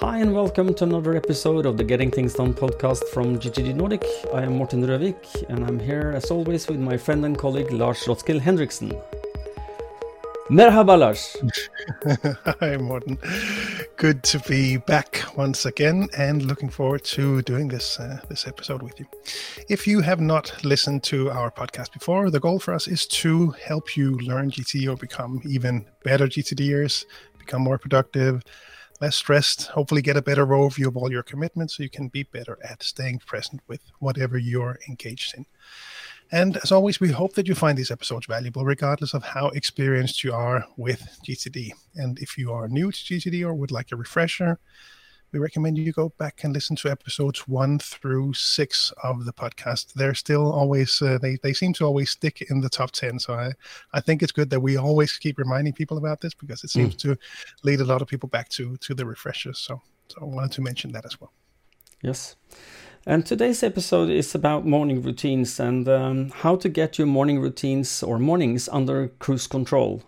Hi and welcome to another episode of the Getting Things Done podcast from GTD Nordic. I am Morten Røvik and I'm here as always with my friend and colleague Lars Rotskil Hendriksen. Merhaba Lars. Hi Morten. Good to be back once again and looking forward to doing this episode with you. If you have not listened to our podcast before, the goal for us is to help you learn GTD or become even better GTDers, become more productive, less stressed, hopefully get a better overview of all your commitments so you can be better at staying present with whatever you're engaged in. And as always, we hope that you find these episodes valuable, regardless of how experienced you are with GTD. And if you are new to GTD or would like a refresher, we recommend you go back and listen to episodes 1 through 6 of the podcast. They're still always, they seem to always stick in the top 10. So I think it's good that we always keep reminding people about this because it seems to lead a lot of people back to the refreshers. So I wanted to mention that as well. Yes. And today's episode is about morning routines and how to get your morning routines or mornings under cruise control.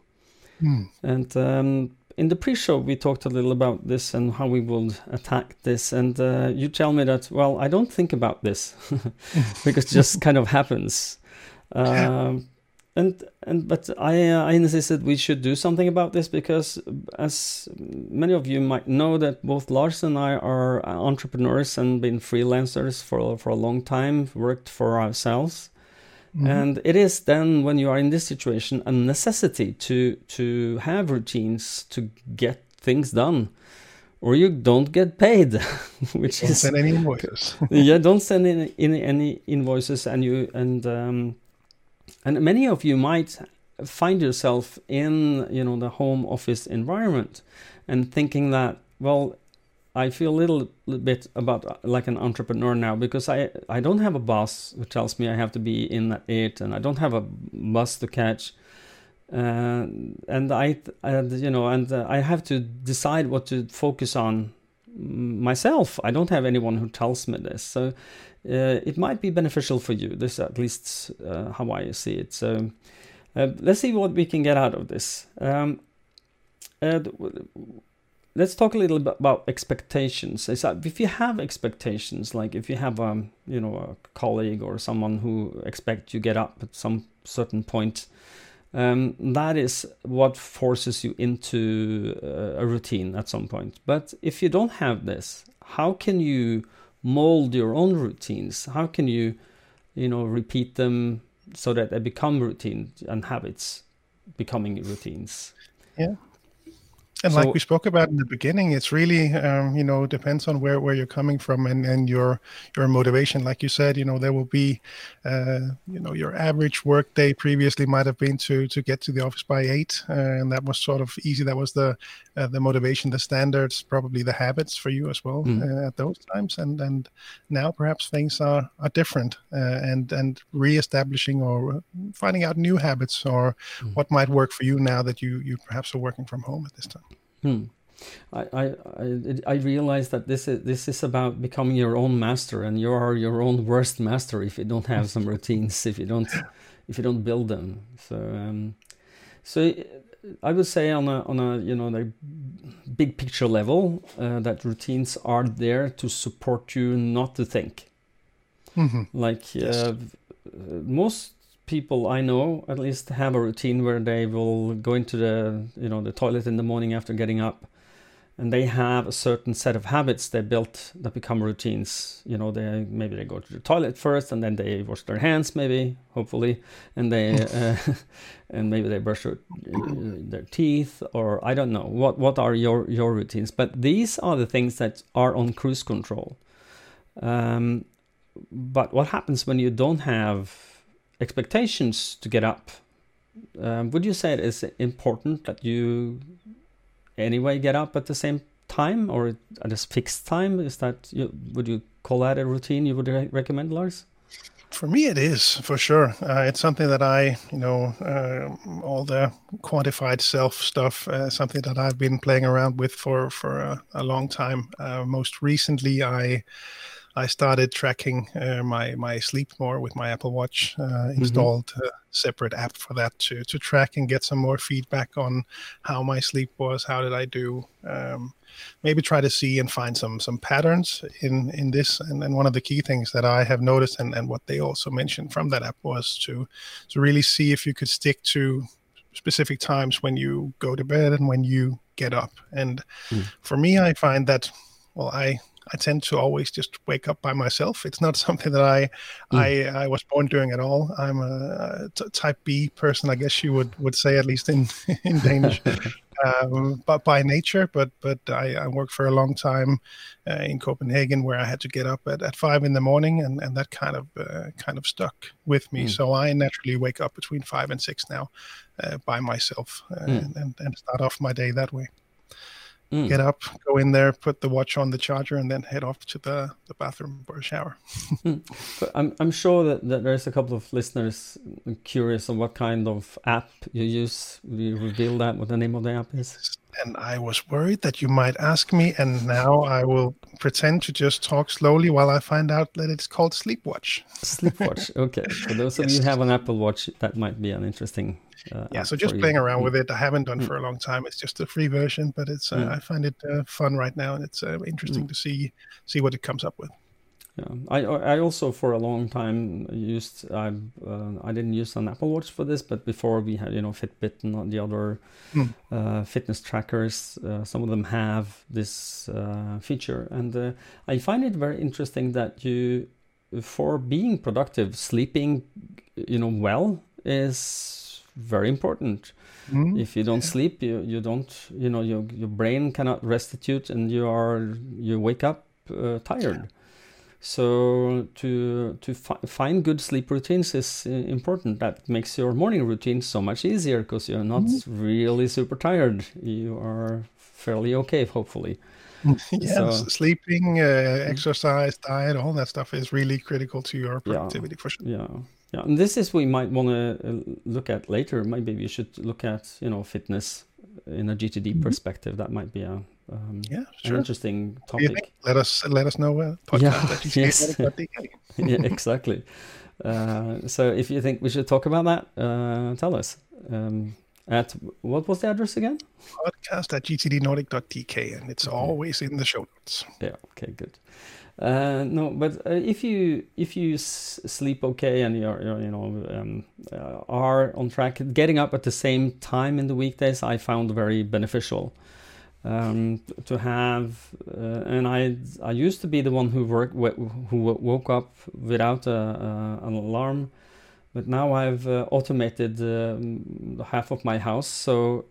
And in the pre-show, we talked a little about this and how we would attack this. And you tell me that, well, I don't think about this because it just kind of happens. But I insisted we should do something about this because, as many of you might know, that both Lars and I are entrepreneurs and been freelancers for a long time, worked for ourselves, and it is then when you are in this situation a necessity to have routines to get things done, or you don't get paid, which don't send any invoices. Don't send in any invoices, And many of you might find yourself in, the home office environment and thinking that, well, I feel a little bit about like an entrepreneur now because I don't have a boss who tells me I have to be in at 8 and I don't have a bus to catch. And I have to decide what to focus on myself. I don't have anyone who tells me this. So it might be beneficial for you. This is at least how I see it. So let's see what we can get out of this. Let's talk a little bit about expectations. If you have expectations, like if you have a colleague or someone who expects you get up at some certain point, that is what forces you into a routine at some point. But if you don't have this, how can you mold your own routines? How can you, repeat them so that they become routine and habits becoming routines? Yeah. And so, like we spoke about in the beginning, it's really, depends on where you're coming from and your motivation. Like you said, there will be, your average work day previously might have been to get to the office by 8. And that was sort of easy. That was the motivation, the standards, probably the habits for you as well at those times. And now perhaps things are different and reestablishing or finding out new habits or what might work for you now that you perhaps are working from home at this time. I realize that this is about becoming your own master, and you are your own worst master if you don't have some routines, if you don't build them. So so I would say on a the big picture level that routines are there to support you, not to think. Most people I know at least have a routine where they will go into the toilet in the morning after getting up, and they have a certain set of habits they built that become routines. They go to the toilet first, and then they wash their hands, and maybe they brush their teeth, or I don't know what are your routines. But these are the things that are on cruise control. But what happens when you don't have expectations to get up? Would you say it is important that you anyway get up at the same time or at a fixed time? Would you call that a routine you would recommend, Lars? For me, it is, for sure. It's something that I, all the quantified self stuff, something that I've been playing around with for a long time. Most recently, I I started tracking my sleep more with my Apple Watch, installed a separate app for that to track and get some more feedback on how my sleep was, how did I do. Maybe try to see and find some patterns in this. And one of the key things that I have noticed and what they also mentioned from that app was to really see if you could stick to specific times when you go to bed and when you get up. And for me, I find that, well, I tend to always just wake up by myself. It's not something that I was born doing at all. I'm a type B person, I guess you would say, at least in Danish, but by nature. But I worked for a long time in Copenhagen, where I had to get up at 5 a.m, and that kind of stuck with me. So I naturally wake up between 5 and 6 now by myself and start off my day that way. Get up, go in there, put the watch on the charger, and then head off to the bathroom or shower. So I'm sure that there's a couple of listeners curious on what kind of app you use. Will you reveal that, what the name of the app is? And I was worried that you might ask me, and now I will pretend to just talk slowly while I find out that it's called SleepWatch. SleepWatch, okay. For those of you who have an Apple Watch, that might be an interesting so just playing around with it. I haven't done for a long time. It's just a free version, but it's I find it fun right now, and it's interesting to see what it comes up with. Yeah, I also for a long time used. I didn't use an Apple Watch for this, but before we had Fitbit and the other fitness trackers. Some of them have this feature, and I find it very interesting that you, for being productive, sleeping, well is very important. If you don't sleep, you don't your brain cannot restitute, and you wake up tired. So to find good sleep routines is important. That makes your morning routine so much easier, because you're not really super tired. You are fairly okay, hopefully. Yes, so, sleeping, exercise, diet, all that stuff is really critical to your productivity for sure. Yeah, and this is we might want to look at later. Maybe we should look at fitness in a GTD perspective. That might be a an interesting topic. Let us know where podcast that you exactly. So if you think we should talk about that, tell us. At what was the address again? podcast@gtdnordic.dk, and it's always in the show notes. Yeah. Okay. Good. If you sleep okay and you're are on track, getting up at the same time in the weekdays, I found very beneficial. To have and I used to be the one who woke up without an alarm, but now I've automated half of my house. So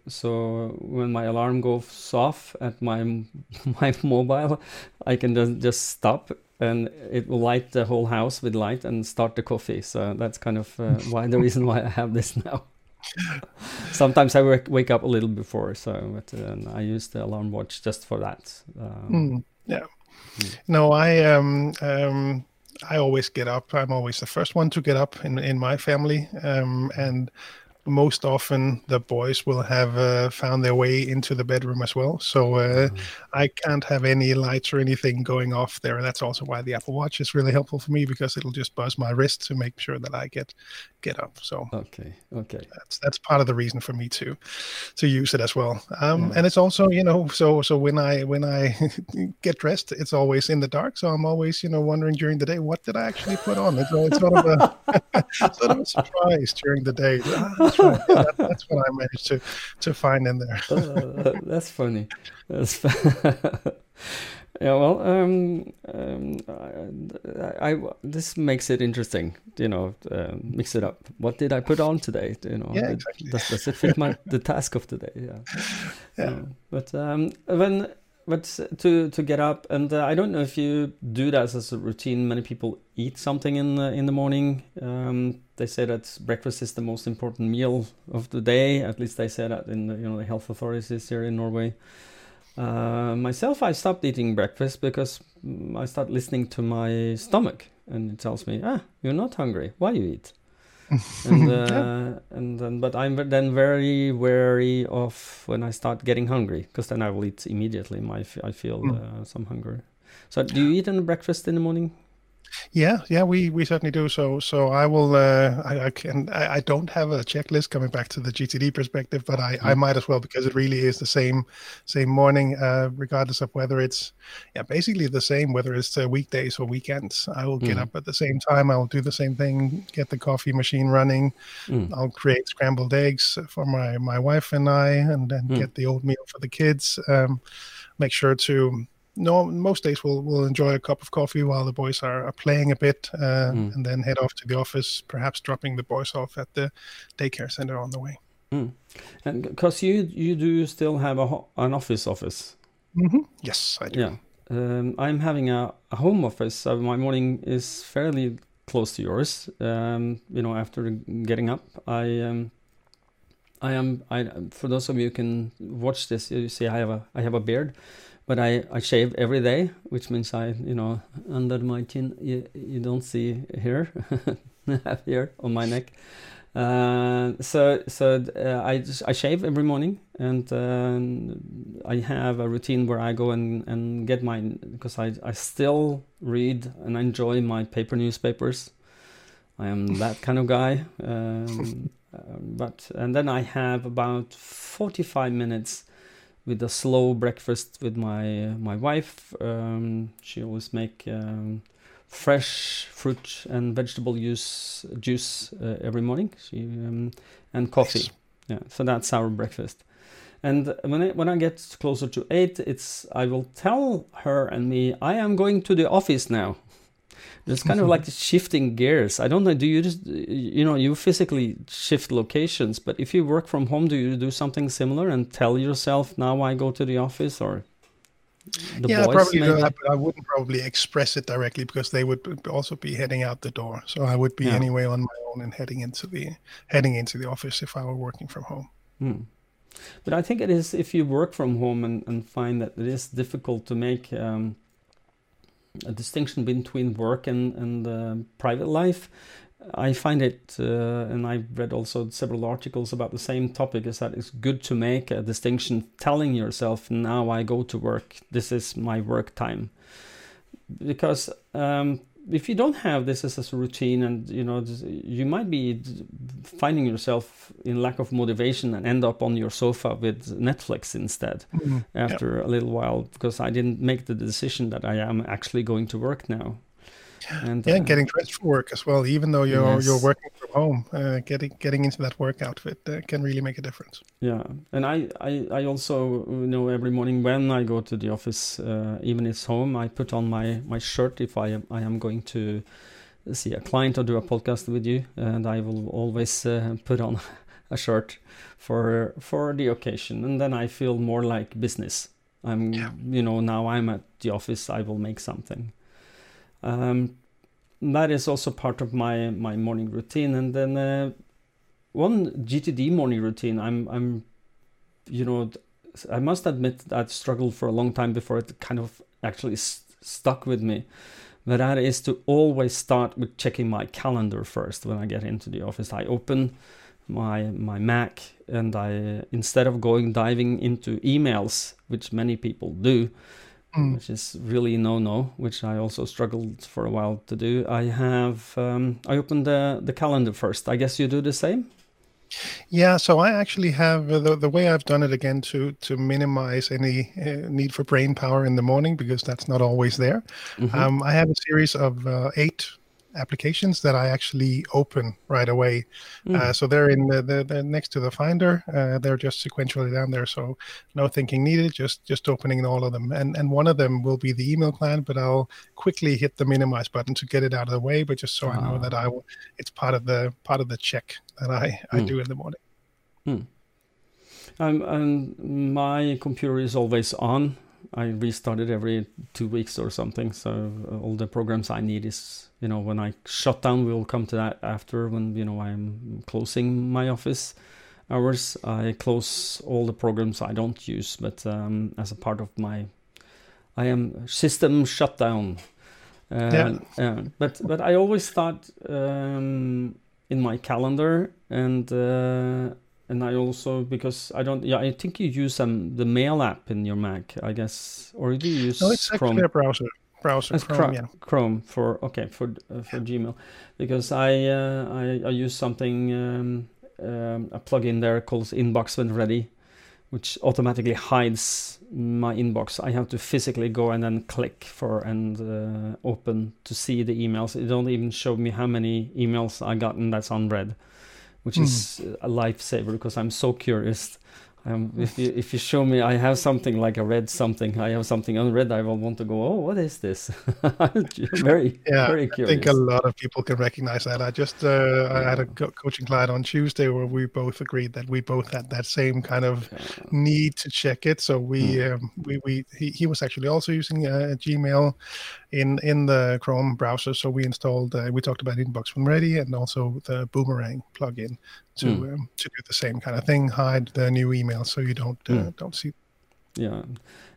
when my alarm goes off at my mobile, I can just stop, and it will light the whole house with light and start the coffee. So that's kind of the reason why I have this now. Sometimes I wake up a little before, but I use the alarm watch just for that. No, I always get up. I'm always the first one to get up in my family, and most often the boys will have found their way into the bedroom as well. So I can't have any lights or anything going off there. And that's also why the Apple Watch is really helpful for me, because it'll just buzz my wrist to make sure that I get up. So okay. That's part of the reason for me to use it as well. And it's also, so when I get dressed, it's always in the dark. So I'm always, wondering during the day, what did I actually put on? It's sort of a surprise during the day. Right. Yeah, that's what I managed to find in there. That's funny. Yeah. Well, I this makes it interesting. Mix it up. What did I put on today? Yeah, exactly. Does it fit the task of today? Yeah. Yeah. But to get up, and I don't know if you do that as a routine. Many people eat something in the morning. They say that breakfast is the most important meal of the day. At least they say that in the health authorities here in Norway. Myself, I stopped eating breakfast because I start listening to my stomach, and it tells me, you're not hungry. Why you eat? But I'm then very wary of when I start getting hungry, because then I will eat immediately. I feel some hunger. So do you eat on breakfast in the morning? Yeah, we certainly do. So I will. I don't have a checklist, coming back to the GTD perspective, but I might as well, because it really is the same morning, regardless of whether it's basically the same, whether it's weekdays or weekends. I will get up at the same time. I will do the same thing. Get the coffee machine running. I'll create scrambled eggs for my wife and I, and then get the oatmeal for the kids. Make sure to. No, most days we'll enjoy a cup of coffee while the boys are playing a bit, and then head off to the office, perhaps dropping the boys off at the daycare center on the way. And because you do still have an office. Mm-hmm. Yes, I do. Yeah, I'm having a home office, so my morning is fairly close to yours. After getting up, I for those of you who can watch this, you see I have a beard. But I shave every day, which means I under my chin, you don't see hair here on my neck. I shave every morning, and I have a routine where I go and get mine, because I still read and enjoy my paper newspapers. I am that kind of guy. And then I have about 45 minutes with a slow breakfast with my wife. She always make fresh fruit and vegetable juice every morning. She and coffee. Nice. Yeah, so that's our breakfast. And when I get closer to 8, I will tell her and me, I am going to the office now. It's kind of like shifting gears. I don't know. Do you just, you physically shift locations? But if you work from home, do you do something similar and tell yourself, now I go to the office, or? I probably do that, but I wouldn't probably express it directly, because they would also be heading out the door. So I would be anyway on my own and heading into the office if I were working from home. Mm. But I think it is, if you work from home and find that it is difficult to make. A distinction between work and private life, I find it, and I've read also several articles about the same topic, is that it's good to make a distinction, telling yourself, now I go to work, this is my work time. Because if you don't have this as a routine, and you might be finding yourself in lack of motivation and end up on your sofa with Netflix instead after a little while, because I didn't make the decision that I am actually going to work now. And getting dressed for work as well, even though you're working from home, getting into that work outfit can really make a difference. Yeah, and I also every morning when I go to the office, even if it's home, I put on my shirt if I am going to see a client or do a podcast with you, and I will always put on a shirt for the occasion, and then I feel more like business. Now I'm at the office, I will make something. That is also part of my morning routine. And then one GTD morning routine, I must admit I've struggled for a long time before it kind of actually stuck with me. But that is to always start with checking my calendar first when I get into the office. I open my Mac, and I, instead of diving into emails, which many people do, which is really no, which I also struggled for a while to do. I have I opened the calendar first. I guess you do the same? Yeah, so I actually have the way I've done it, again, to minimize any need for brain power in the morning, because that's not always there. Mm-hmm. I have a series of 8 applications that I actually open right away. So they're in the next to the Finder. They're just sequentially down there, so no thinking needed, just opening all of them. And one of them will be the email client, but I'll quickly hit the minimize button to get it out of the way, but just so I know that it's part of the check that I do in the morning. And my computer is always on. I restart it every 2 weeks or something. So all the programs I need is, when I shut down, we'll come to that after, when, I'm closing my office hours. I close all the programs I don't use, but as a part of I am system shutdown. But I always start in my calendar, and And I also, because I don't, yeah, I think you use the Mail app in your Mac, I guess, or do you use Chrome? No, it's actually Chrome. A browser, Chrome, yeah. Chrome for Gmail, because I use something, a plugin there called Inbox When Ready, which automatically hides my inbox. I have to physically go and then click for and open to see the emails. It don't even show me how many emails I gotten that's unread, which is a lifesaver because I'm so curious. If you show me I have something like I read something, I have something unread, I will want to go, oh, what is this? Very curious. I think a lot of people can recognize that. I just I had a coaching client on Tuesday where we both agreed that we both had that same kind of need to check it. So he was actually also using Gmail in the Chrome browser. So we installed, we talked about Inbox When Ready and also the Boomerang plugin to do the same kind of thing, hide the new email so you don't see. Yeah,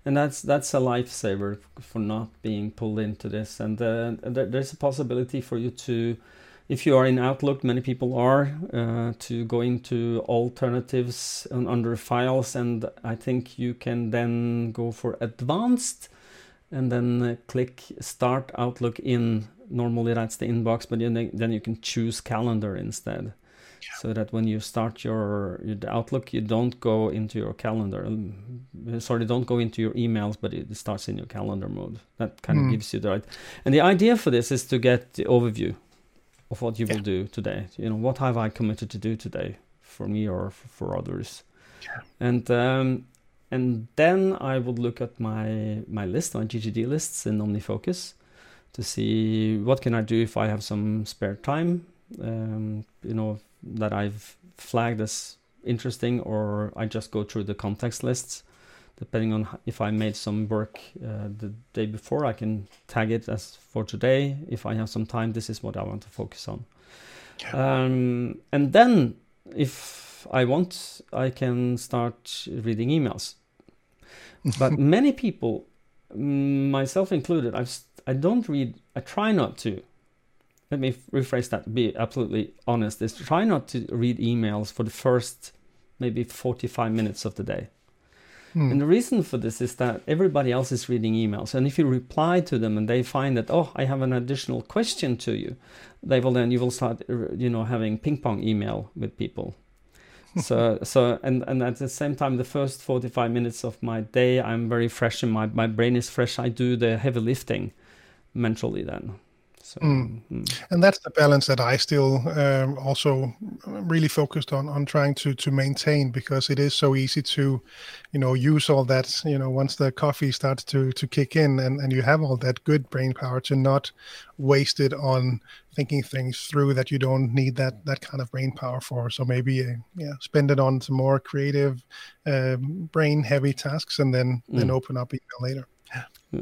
and that's a lifesaver for not being pulled into this. And there's a possibility for you to, if you are in Outlook, many people are, to go into alternatives and under files, and I think you can then go for advanced, and then click start Outlook in. Normally that's the inbox, but then you can choose calendar instead. Yeah. So that when you start your Outlook, you don't go into your calendar. Sorry, don't go into your emails, but it starts in your calendar mode. That kind of gives you the right. And the idea for this is to get the overview of what you will do today. You know, what have I committed to do today for me or for others? Yeah. And then I would look at my list, my GTD lists in OmniFocus, to see what can I do if I have some spare time. You know, that I've flagged as interesting, or I just go through the context lists. Depending on if I made some work the day before, I can tag it as for today. If I have some time, this is what I want to focus on. And then if I want, I can start reading emails. But many people, myself included, I don't read, I try not to. Let me rephrase that, be absolutely honest, is try not to read emails for the first maybe 45 minutes of the day. And the reason for this is that everybody else is reading emails. And if you reply to them and they find that, oh, I have an additional question to you, you will start, you know, having ping pong email with people. So, and at the same time, the first 45 minutes of my day, I'm very fresh and my brain is fresh. I do the heavy lifting mentally then. So, And that's the balance that I still also really focused on trying to maintain, because it is so easy to, you know, use all that, you know, once the coffee starts to kick in and you have all that good brain power to not waste it on thinking things through that you don't need that kind of brain power for. So maybe spend it on some more creative brain heavy tasks and then open up email later. Yeah.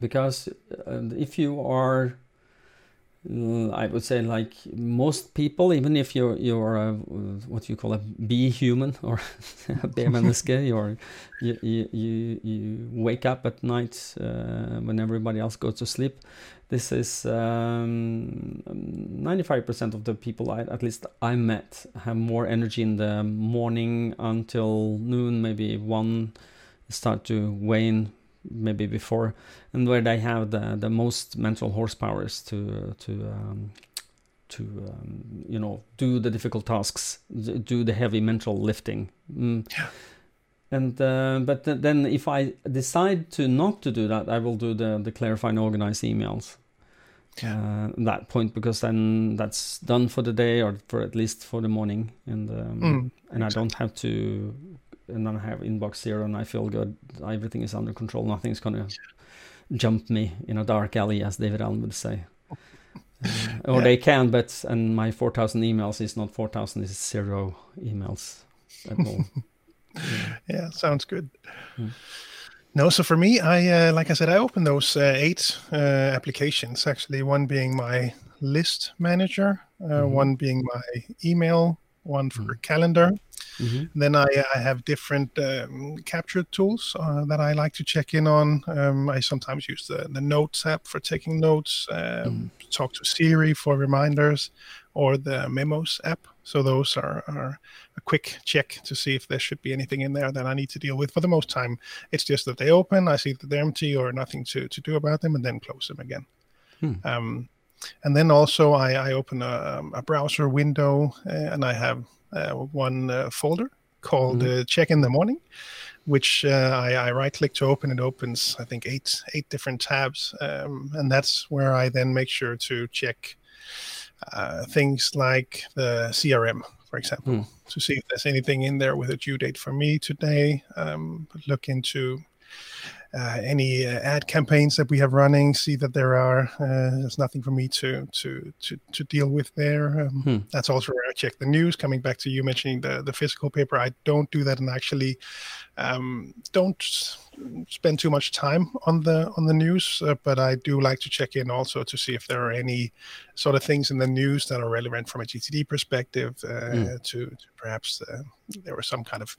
Because if you are, I would say, like most people, even if you're what you call a bee human or a beermenneske, or you wake up at night when everybody else goes to sleep, this is 95% of the people, at least I met, have more energy in the morning until noon, maybe one, start to wane. Maybe before, and where they have the most mental horsepowers to you know, do the difficult tasks, do the heavy mental lifting. And but then if I decide to not to do that, I will do the clarify and organize emails at that point, because then that's done for the day, or for at least for the morning, and I don't have to. And then I have inbox zero and I feel good. Everything is under control. Nothing's going to jump me in a dark alley, as David Allen would say. Or they can, but and my 4,000 emails is not 4,000, it's zero emails at all. Yeah, sounds good. Yeah. No, so for me, I like I said, I opened those 8 applications, actually. One being my list manager, one being my email, one for calendar. Mm-hmm. Then I have different capture tools that I like to check in on. I sometimes use the Notes app for taking notes, talk to Siri for reminders, or the Memos app. So those are a quick check to see if there should be anything in there that I need to deal with. For the most time, it's just that they open, I see that they're empty or nothing to do about them, and then close them again. And then also I open a browser window and I have one folder called Check in the Morning, which I right-click to open. It opens, I think, eight different tabs. And that's where I then make sure to check things like the CRM, for example, to see if there's anything in there with a due date for me today. Look into any ad campaigns that we have running, see that there are there's nothing for me to deal with there. That's also where I check the news. Coming back to you mentioning the physical paper, I don't do that, and actually don't spend too much time on the news, but I do like to check in also to see if there are any sort of things in the news that are relevant from a GTD perspective to perhaps there was some kind of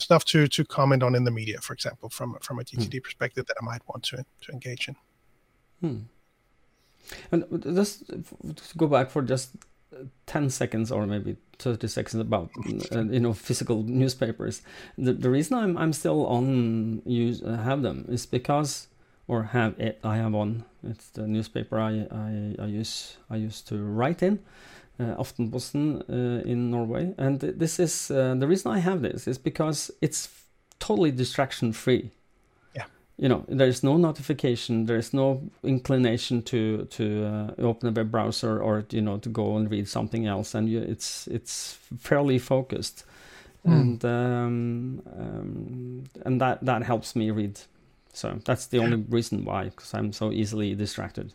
stuff to comment on in the media, for example, from a GTD perspective that I might want to engage in. And just to go back for just 10 seconds or maybe 30 seconds about physical newspapers, the reason I'm still on have them is because I have on it's the newspaper I used to write in, Aftenposten in Norway, and this is the reason I have this is because it's totally distraction free. There is no notification. There is no inclination to open a web browser or to go and read something else. And it's fairly focused, and that helps me read. So that's the only reason why, because I'm so easily distracted.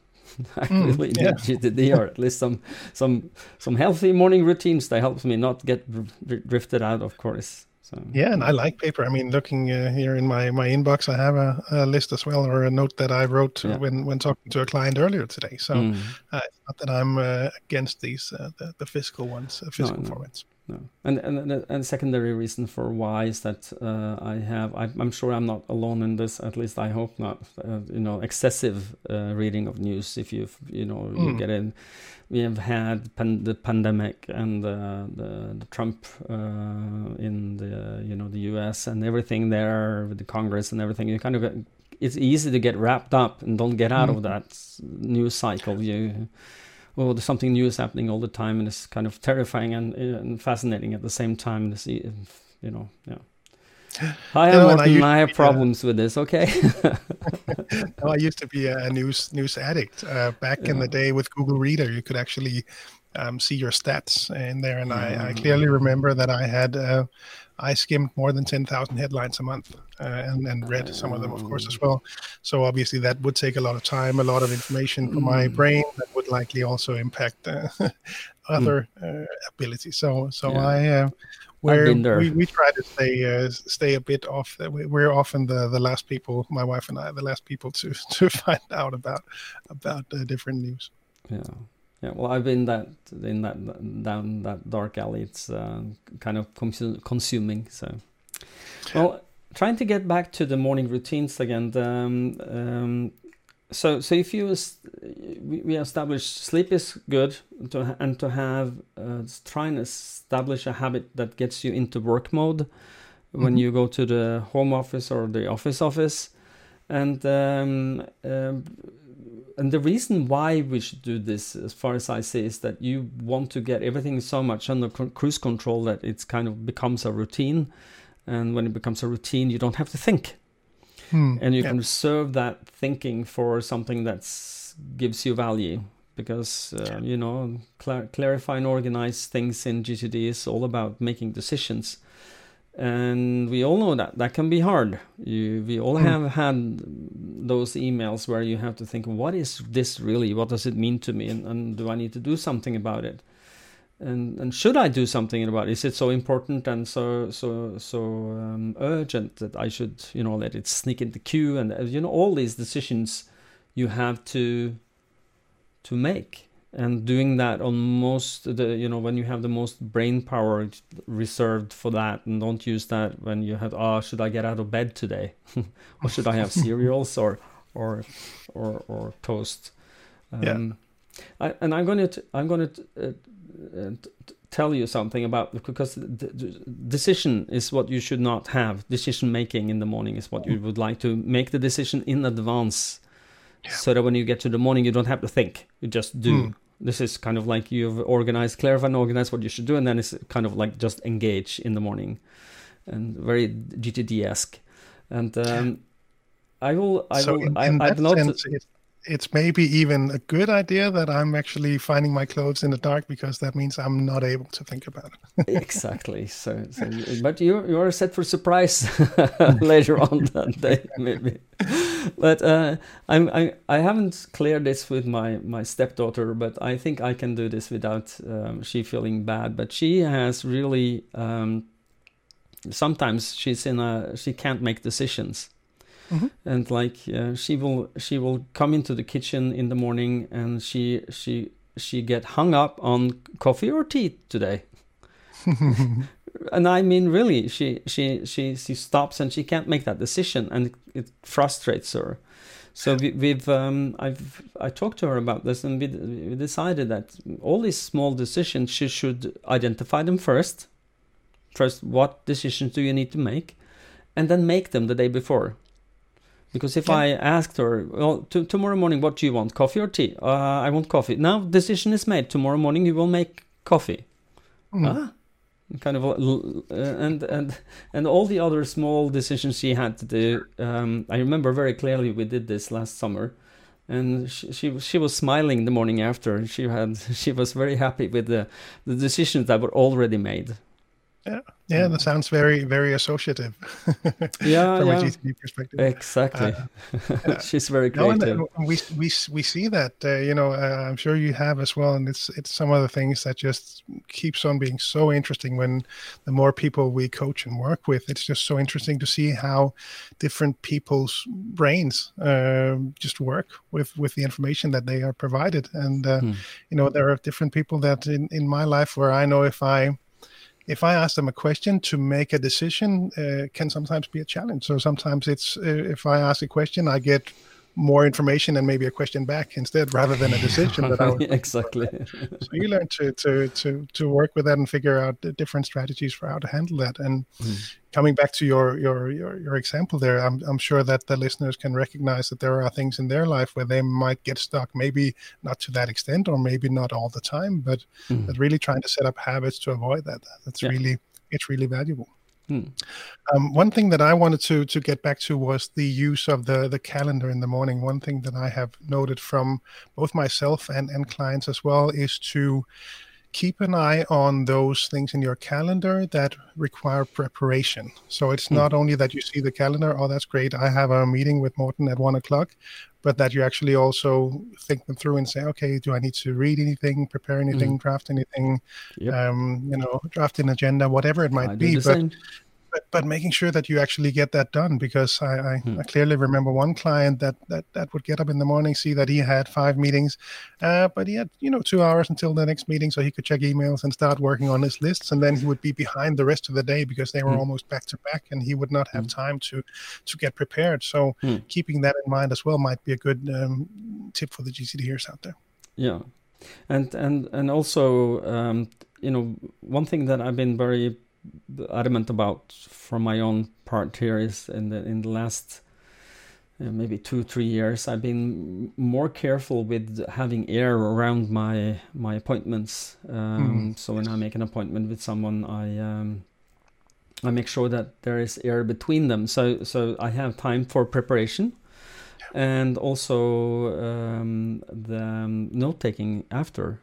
I really need GTD, or at least some healthy morning routines that helps me not get drifted out of course. So. Yeah, and I like paper. I mean, looking here in my inbox, I have a list as well, or a note that I wrote when talking to a client earlier today. So it's not that I'm against these the physical ones, physical formats. No, and secondary reason for why is that I'm sure I'm not alone in this. At least I hope not. Excessive reading of news. If you get in, we have had the pandemic and the Trump in the the U.S. and everything there with the Congress and everything. You kind of it's easy to get wrapped up and don't get out of that news cycle. There's something new is happening all the time, and it's kind of terrifying and fascinating at the same time to see, Hi, Morten, I have problems with this, okay? No, I used to be a news addict. Back in the day with Google Reader, you could actually see your stats in there, and I clearly remember that I had... I skimmed more than 10,000 headlines a month and read some of them, of course, as well. So obviously that would take a lot of time, a lot of information for my brain that would likely also impact other abilities. So we try to stay a bit off. We're often the last people, my wife and I, to find out about different news. Yeah. Yeah, well, I've been down that dark alley. It's kind of consuming. So, well, trying to get back to the morning routines again. So if we establish sleep is good, to have try and establish a habit that gets you into work mode when you go to the home office or the office, and. And the reason why we should do this, as far as I see, is that you want to get everything so much under cruise control that it's kind of becomes a routine. And when it becomes a routine, you don't have to think. And you can reserve that thinking for something that gives you value. Because, clarify and organize things in GTD is all about making decisions. And we all know that can be hard. We all have had those emails where you have to think, what is this really? What does it mean to me? And do I need to do something about it? And should I do something about it? Is it so important and so urgent that I should, let it sneak into queue? And, all these decisions you have to make. And doing that on when you have the most brain power reserved for that, and don't use that when you have, should I get out of bed today? Or should I have cereals or toast? I'm going to tell you something about, because decision is what you should not have. Decision making in the morning is what you would like to make the decision in advance, so that when you get to the morning, you don't have to think. You just do. This is kind of like you've organized, clarify and organize what you should do, and then it's kind of like just engage in the morning, and very GTD-esque. And It's maybe even a good idea that I'm actually finding my clothes in the dark, because that means I'm not able to think about it. Exactly. So but you are set for surprise later on that day, maybe. But I haven't cleared this with my stepdaughter, but I think I can do this without she feeling bad. But she has really sometimes she can't make decisions. Mm-hmm. And like she will come into the kitchen in the morning, and she get hung up on coffee or tea today. And I mean, really, she stops and she can't make that decision, and it frustrates her. So I talked to her about this, and we decided that all these small decisions, she should identify them first. First, what decisions do you need to make, and then make them the day before. Because if I asked her, well, tomorrow morning, what do you want, coffee or tea? I want coffee. Now, decision is made. Tomorrow morning, you will make coffee. And all the other small decisions she had to do. I remember very clearly we did this last summer, and she was smiling the morning after. She was very happy with the decisions that were already made. Yeah, that sounds very, very associative. From a GTD perspective. Exactly. She's very creative. No, we see that, I'm sure you have as well, and it's some of the things that just keeps on being so interesting when the more people we coach and work with. It's just so interesting to see how different people's brains just work with the information that they are provided. And, there are different people that in my life where I know if I ask them a question to make a decision, can sometimes be a challenge. So sometimes it's if I ask a question, I get more information and maybe a question back instead, rather than a decision. That I would exactly. So you learn to work with that and figure out the different strategies for how to handle that. And coming back to your example there, I'm sure that the listeners can recognize that there are things in their life where they might get stuck, maybe not to that extent, or maybe not all the time, but really trying to set up habits to avoid that. It's really valuable. One thing that I wanted to get back to was the use of the calendar in the morning. One thing that I have noted from both myself and clients as well is to keep an eye on those things in your calendar that require preparation. So it's not only that you see the calendar, oh, that's great, I have a meeting with Morten at 1:00, but that you actually also think them through and say, okay, do I need to read anything, prepare anything, draft anything, draft an agenda, whatever it might be. But making sure that you actually get that done, because I clearly remember one client that would get up in the morning, see that he had 5 meetings, but he had 2 hours until the next meeting, so he could check emails and start working on his lists, and then he would be behind the rest of the day because they were almost back to back, and he would not have time to get prepared. So keeping that in mind as well might be a good tip for the GCDers out there. Yeah, and also one thing that I've been very adamant about for my own part here is in the last maybe 2-3 years, I've been more careful with having air around my appointments. So when I make an appointment with someone, I make sure that there is air between them, so I have time for preparation and also the note taking after.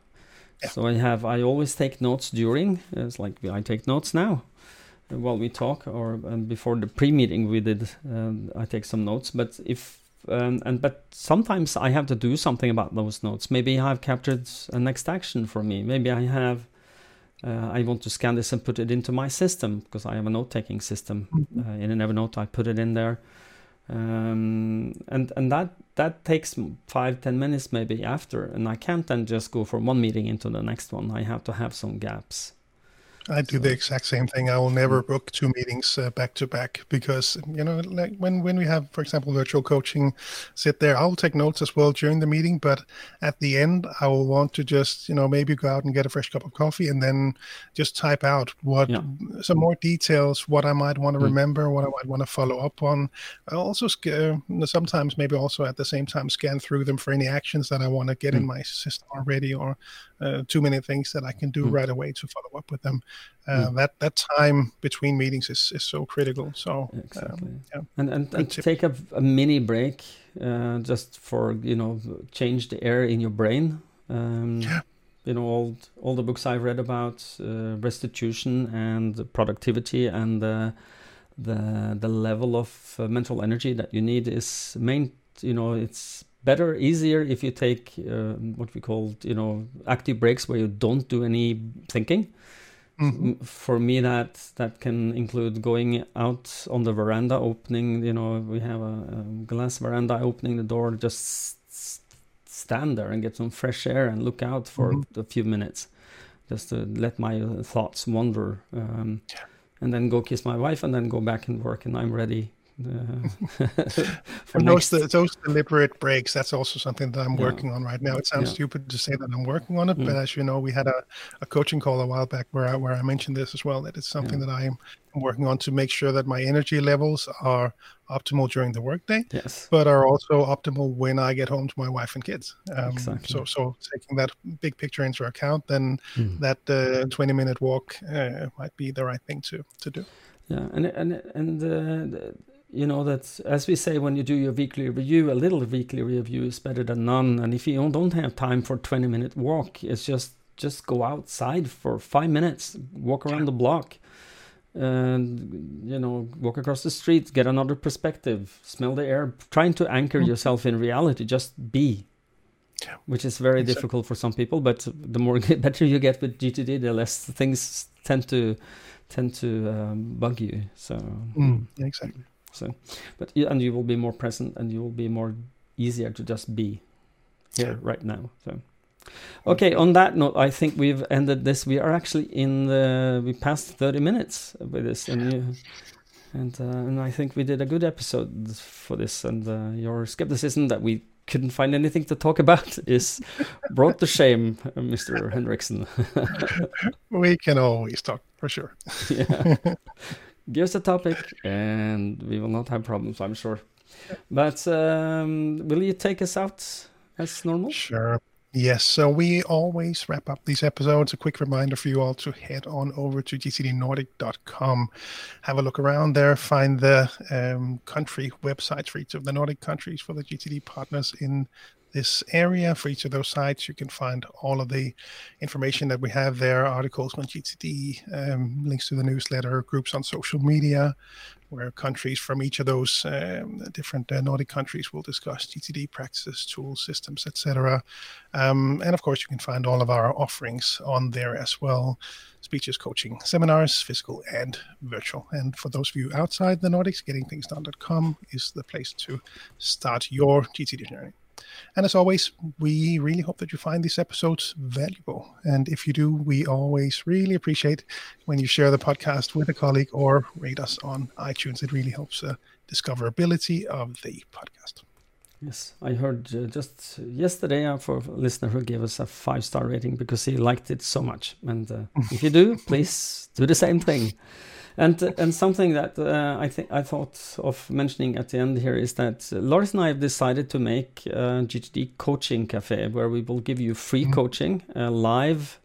So I always take notes during. It's like I take notes now while we talk, and before the pre-meeting we did. I take some notes, but but sometimes I have to do something about those notes. Maybe I've captured a next action for me. Maybe I have. I want to scan this and put it into my system, because I have a note-taking system in an Evernote. I put it in there, and that takes 5-10 minutes maybe after, and I can't then just go from one meeting into the next one. I have to have some gaps. I do the exact same thing. I will never book two meetings back to back because, you know, like when we have, for example, virtual coaching sit there, I'll take notes as well during the meeting. But at the end, I will want to just, you know, maybe go out and get a fresh cup of coffee and then just type out what some more details, what I might want to remember, what I might want to follow up on. I'll also sometimes maybe also at the same time scan through them for any actions that I want to get in my system already or too many things that I can do right away to follow up with them. That time between meetings is so critical. So exactly. And take a mini break just for, you know, change the air in your brain. You know, all the books I've read about restitution and productivity and the level of mental energy that you need is it's better, easier if you take what we call, you know, active breaks where you don't do any thinking. Mm-hmm. For me, that can include going out on the veranda, opening, you know, we have a glass veranda, opening the door, just stand there and get some fresh air and look out for a few minutes, just to let my thoughts wander, and then go kiss my wife and then go back and work, and I'm ready. And those deliberate breaks, that's also something that I'm working on right now. It sounds stupid to say that I'm working on it, but as you know, we had a coaching call a while back where I mentioned this as well, that it's something that I am working on to make sure that my energy levels are optimal during the workday, but are also optimal when I get home to my wife and kids. So taking that big picture into account, then that 20-minute walk might be the right thing to do. Yeah, and you know, that as we say, when you do your weekly review, a little weekly review is better than none. And if you don't have time for a 20-minute walk, it's just go outside for 5 minutes, walk around the block, and, you know, walk across the street, get another perspective, smell the air, trying to anchor yourself in reality, just be, which is very difficult for some people. But the better you get with GTD, the less things tend to bug you. So exactly. So, and you will be more present, and you will be more easier to just be here right now. So, okay. On that note, I think we've ended this. We are actually we passed 30 minutes with this, and I think we did a good episode for this. And your skepticism that we couldn't find anything to talk about is brought to shame, Mr. Hendriksen. We can always talk, for sure. Give us a topic and we will not have problems, I'm sure. But will you take us out as normal? Sure. Yes, so we always wrap up these episodes. A quick reminder for you all to head on over to gtdnordic.com. Have a look around there, find the country websites for each of the Nordic countries for the GTD partners in this area. For each of those sites, you can find all of the information that we have there, articles on GTD, links to the newsletter, groups on social media, where countries from each of those different Nordic countries will discuss GTD practices, tools, systems, etc. And of course, you can find all of our offerings on there as well. Speeches, coaching, seminars, physical and virtual. And for those of you outside the Nordics, gettingthingsdone.com is the place to start your GTD journey. And as always, we really hope that you find these episodes valuable. And if you do, we always really appreciate when you share the podcast with a colleague or rate us on iTunes. It really helps the discoverability of the podcast. Yes, I heard just yesterday for a listener who gave us a 5-star rating because he liked it so much. And if you do, please do the same thing. And something that I thought of mentioning at the end here is that Lars and I have decided to make a GTD coaching cafe where we will give you free coaching, live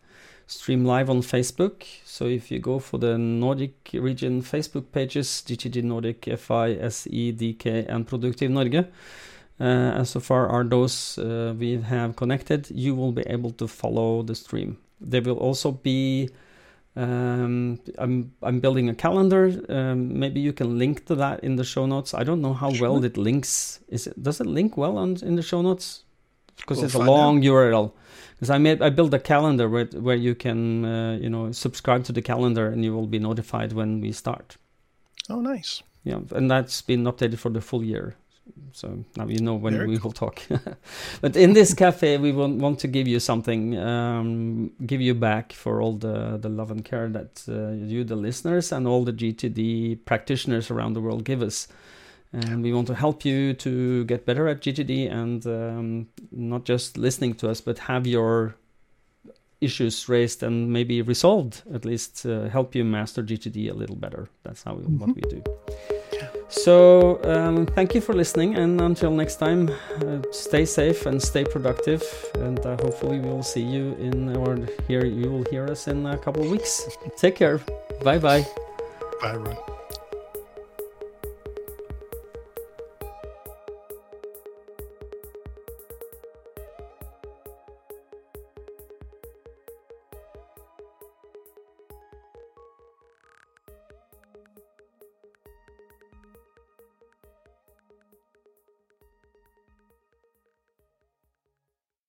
on Facebook. So if you go for the Nordic region Facebook pages, GTD Nordic, FI, SEDK, and Produktiv Norge, as so far are those we have connected, you will be able to follow the stream. There will also be I'm building a calendar. Maybe you can link to that in the show notes. I don't know how well it links. Does it link well in the show notes? Because it's a long URL. Because I build a calendar where you can subscribe to the calendar and you will be notified when we start. Oh, nice. Yeah, and that's been updated for the full year. So now you know when Eric. We will talk. But in this cafe, we want to give you something, give you back for all the love and care that you, the listeners, and all the GTD practitioners around the world give us. And we want to help you to get better at GTD and not just listening to us, but have your issues raised and maybe resolved, at least help you master GTD a little better. That's how what we do. So thank you for listening, and until next time, stay safe and stay productive, and hopefully we will see you you will hear us in a couple of weeks. Take care. Bye bye. Bye, everyone.